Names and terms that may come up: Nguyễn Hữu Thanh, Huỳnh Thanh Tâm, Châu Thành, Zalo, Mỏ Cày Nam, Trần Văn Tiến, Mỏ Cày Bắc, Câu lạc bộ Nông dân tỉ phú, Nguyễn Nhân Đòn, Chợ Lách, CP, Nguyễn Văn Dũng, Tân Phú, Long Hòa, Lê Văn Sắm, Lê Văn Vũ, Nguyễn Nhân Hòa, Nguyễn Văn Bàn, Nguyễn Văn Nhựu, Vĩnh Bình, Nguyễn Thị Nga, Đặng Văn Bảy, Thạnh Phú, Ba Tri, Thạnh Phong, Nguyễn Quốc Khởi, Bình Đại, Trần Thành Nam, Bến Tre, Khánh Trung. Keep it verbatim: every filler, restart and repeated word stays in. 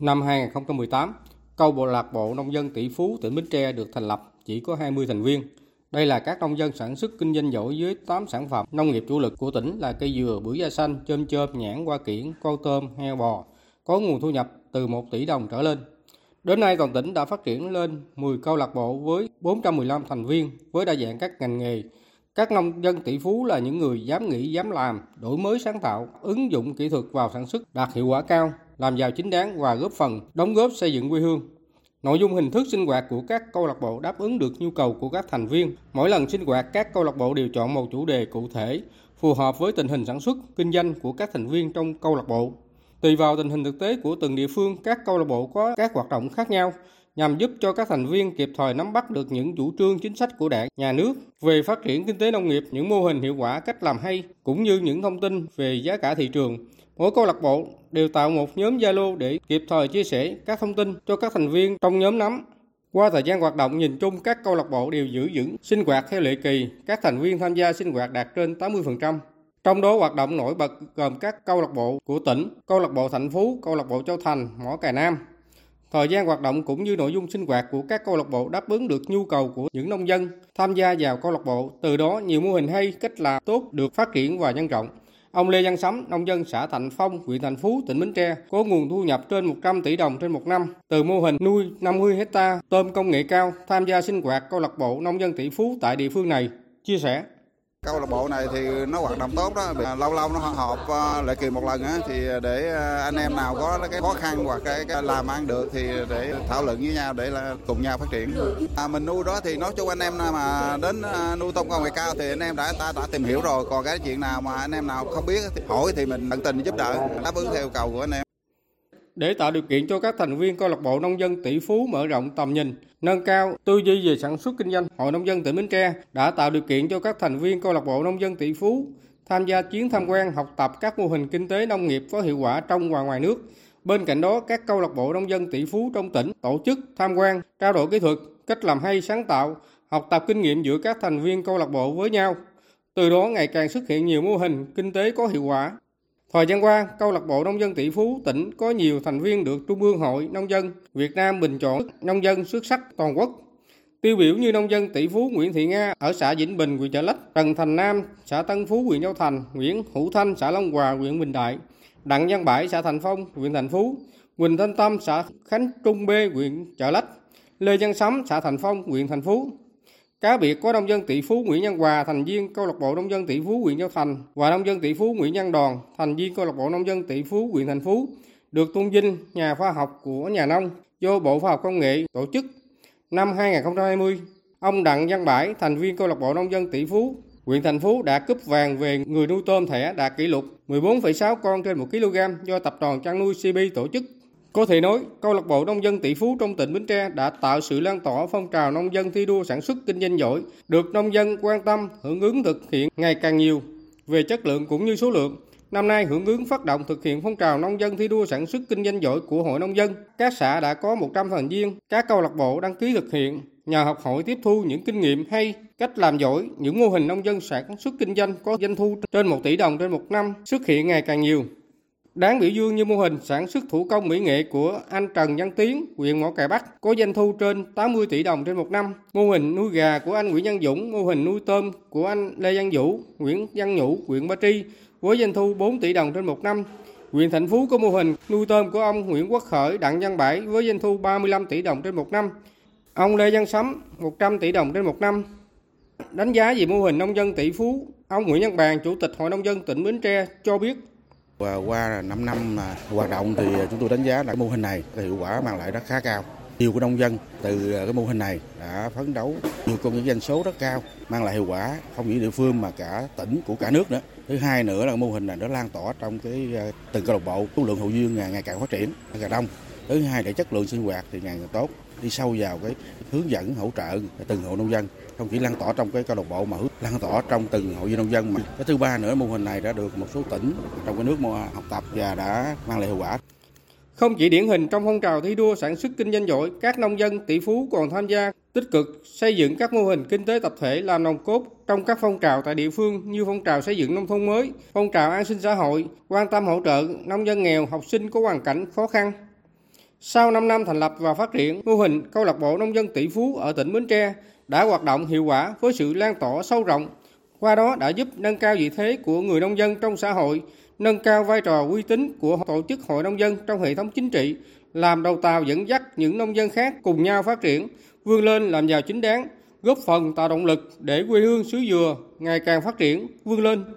Năm hai nghìn không trăm mười tám, câu lạc bộ Nông dân Tỷ Phú tỉnh Bến Tre được thành lập chỉ có hai mươi thành viên. Đây là các nông dân sản xuất kinh doanh giỏi với tám sản phẩm nông nghiệp chủ lực của tỉnh là cây dừa, bưởi da xanh, chôm chôm, nhãn, hoa kiển, con tôm, heo bò, có nguồn thu nhập từ một tỷ đồng trở lên. Đến nay toàn tỉnh đã phát triển lên mười câu lạc bộ với bốn trăm mười lăm thành viên với đa dạng các ngành nghề. Các nông dân tỷ phú là những người dám nghĩ, dám làm, đổi mới sáng tạo, ứng dụng kỹ thuật vào sản xuất đạt hiệu quả cao, làm giàu chính đáng và góp phần đóng góp xây dựng quê hương. Nội dung hình thức sinh hoạt của các câu lạc bộ đáp ứng được nhu cầu của các thành viên. Mỗi lần sinh hoạt, các câu lạc bộ đều chọn một chủ đề cụ thể phù hợp với tình hình sản xuất, kinh doanh của các thành viên trong câu lạc bộ. Tùy vào tình hình thực tế của từng địa phương, các câu lạc bộ có các hoạt động khác nhau nhằm giúp cho các thành viên kịp thời nắm bắt được những chủ trương chính sách của Đảng, Nhà nước về phát triển kinh tế nông nghiệp, những mô hình hiệu quả, cách làm hay cũng như những thông tin về giá cả thị trường. Mỗi câu lạc bộ đều tạo một nhóm Zalo để kịp thời chia sẻ các thông tin cho các thành viên trong nhóm nắm. Qua thời gian hoạt động, nhìn chung các câu lạc bộ đều giữ vững sinh hoạt theo lệ kỳ, các thành viên tham gia sinh hoạt đạt trên tám mươi phần trăm. Trong đó hoạt động nổi bật gồm các câu lạc bộ của tỉnh, câu lạc bộ Thạnh Phú, câu lạc bộ Châu Thành, Mỏ Cày Nam. Thời gian hoạt động cũng như nội dung sinh hoạt của các câu lạc bộ đáp ứng được nhu cầu của những nông dân tham gia vào câu lạc bộ, từ đó nhiều mô hình hay, cách làm tốt được phát triển và nhân rộng. Ông Lê Văn Sắm, nông dân xã Thạnh Phong, huyện Thạnh Phú, tỉnh Bến Tre, có nguồn thu nhập trên một trăm tỷ đồng trên một năm từ mô hình nuôi năm mươi héc ta tôm công nghệ cao, tham gia sinh hoạt câu lạc bộ nông dân tỷ phú tại địa phương này, chia sẻ. Câu lạc bộ này thì nó hoạt động tốt đó, lâu lâu nó họp lại kỳ một lần thì để anh em nào có cái khó khăn hoặc cái, cái làm ăn được thì để thảo luận với nhau để là cùng nhau phát triển. À, mình nuôi đó thì nói chung anh em mà đến nuôi tôm công nghệ cao thì anh em đã ta đã tìm hiểu rồi, còn cái chuyện nào mà anh em nào không biết thì hỏi thì mình tận tình giúp đỡ, đáp ứng theo yêu cầu của anh em. Để tạo điều kiện cho các thành viên câu lạc bộ nông dân tỷ phú mở rộng tầm nhìn, nâng cao tư duy về sản xuất kinh doanh, Hội Nông dân tỉnh Bến Tre đã tạo điều kiện cho các thành viên câu lạc bộ nông dân tỷ phú tham gia chuyến tham quan, học tập các mô hình kinh tế nông nghiệp có hiệu quả trong và ngoài nước. Bên cạnh đó, các câu lạc bộ nông dân tỷ phú trong tỉnh tổ chức tham quan, trao đổi kỹ thuật, cách làm hay, sáng tạo, học tập kinh nghiệm giữa các thành viên câu lạc bộ với nhau. Từ đó ngày càng xuất hiện nhiều mô hình kinh tế có hiệu quả. Thời gian qua, câu lạc bộ nông dân tỷ phú tỉnh có nhiều thành viên được Trung ương Hội Nông dân Việt Nam bình chọn nông dân xuất sắc toàn quốc. Tiêu biểu như nông dân tỷ phú Nguyễn Thị Nga ở xã Vĩnh Bình, huyện Chợ Lách, Trần Thành Nam, xã Tân Phú, huyện Châu Thành, Nguyễn Hữu Thanh, xã Long Hòa, huyện Bình Đại, Đặng Văn Bảy, xã Thạnh Phong, huyện Thạnh Phú, Huỳnh Thanh Tâm, xã Khánh Trung B, huyện Chợ Lách, Lê Văn Sắm, xã Thạnh Phong, huyện Thạnh Phú. Cá biệt có nông dân tỷ phú Nguyễn Nhân Hòa, thành viên câu lạc bộ nông dân tỷ phú huyện Châu Thành, và nông dân tỷ phú Nguyễn Nhân Đòn, thành viên câu lạc bộ nông dân tỷ phú huyện Thạnh Phú, được tôn vinh nhà khoa học của nhà nông do Bộ Khoa học Công nghệ tổ chức. Năm hai nghìn không trăm hai mươi, ông Đặng Văn Bảy, thành viên câu lạc bộ nông dân tỷ phú huyện Thạnh Phú, đã cúp vàng về người nuôi tôm thẻ, đạt kỷ lục mười bốn phẩy sáu con trên một ki lô gam do tập đoàn chăn nuôi xê pê tổ chức. Có thể nói, câu lạc bộ nông dân tỷ phú trong tỉnh Bến Tre đã tạo sự lan tỏa phong trào nông dân thi đua sản xuất kinh doanh giỏi, được nông dân quan tâm, hưởng ứng thực hiện ngày càng nhiều về chất lượng cũng như số lượng. Năm nay, hưởng ứng phát động thực hiện phong trào nông dân thi đua sản xuất kinh doanh giỏi của Hội Nông dân, các xã đã có một trăm thành viên, các câu lạc bộ đăng ký thực hiện. Nhờ học hỏi tiếp thu những kinh nghiệm hay, cách làm giỏi, những mô hình nông dân sản xuất kinh doanh có doanh thu trên một tỷ đồng trên một năm xuất hiện ngày càng nhiều. Đáng biểu dương như mô hình sản xuất thủ công mỹ nghệ của anh Trần Văn Tiến, huyện Mỏ Cày Bắc, có doanh thu trên tám mươi tỷ đồng trên một năm. Mô hình nuôi gà của anh Nguyễn Văn Dũng, mô hình nuôi tôm của anh Lê Văn Vũ, Nguyễn Văn Nhựu, huyện Ba Tri, với doanh thu bốn tỷ đồng trên một năm. Huyện Thạnh Phú có mô hình nuôi tôm của ông Nguyễn Quốc Khởi, Đặng Văn Bảy với doanh thu ba mươi lăm tỷ đồng trên một năm. Ông Lê Văn Sắm một trăm tỷ đồng trên một năm. Đánh giá về mô hình nông dân tỷ phú, ông Nguyễn Văn Bàn, Chủ tịch Hội Nông dân tỉnh Bến Tre cho biết. Và qua năm năm hoạt động thì chúng tôi đánh giá là mô hình này hiệu quả mang lại rất khá cao. Nhiều của nông dân từ cái mô hình này đã phấn đấu nhiều công những doanh số rất cao, mang lại hiệu quả không chỉ địa phương mà cả tỉnh của cả nước nữa. Thứ hai nữa là mô hình này nó lan tỏa trong cái từng câu lạc bộ, số lượng hội viên ngày, ngày càng phát triển, ngày càng đông. Thứ hai là chất lượng sinh hoạt thì ngày càng tốt, đi sâu vào cái hướng dẫn hỗ trợ từng hộ nông dân, không chỉ lan tỏa trong cái câu lạc bộ mà lan tỏa trong từng hội viên nông dân. Mà cái thứ ba nữa, mô hình này đã được một số tỉnh trong cái nước mà học tập và đã mang lại hiệu quả. Không chỉ điển hình trong phong trào thi đua sản xuất kinh doanh giỏi, các nông dân tỷ phú còn tham gia tích cực xây dựng các mô hình kinh tế tập thể làm nòng cốt trong các phong trào tại địa phương như phong trào xây dựng nông thôn mới, phong trào an sinh xã hội, quan tâm hỗ trợ nông dân nghèo, học sinh có hoàn cảnh khó khăn. Sau năm năm thành lập và phát triển, mô hình câu lạc bộ nông dân tỷ phú ở tỉnh Bến Tre đã hoạt động hiệu quả với sự lan tỏa sâu rộng. Qua đó đã giúp nâng cao vị thế của người nông dân trong xã hội, nâng cao vai trò uy tín của tổ chức hội nông dân trong hệ thống chính trị, làm đầu tàu dẫn dắt những nông dân khác cùng nhau phát triển, vươn lên làm giàu chính đáng, góp phần tạo động lực để quê hương xứ Dừa ngày càng phát triển, vươn lên.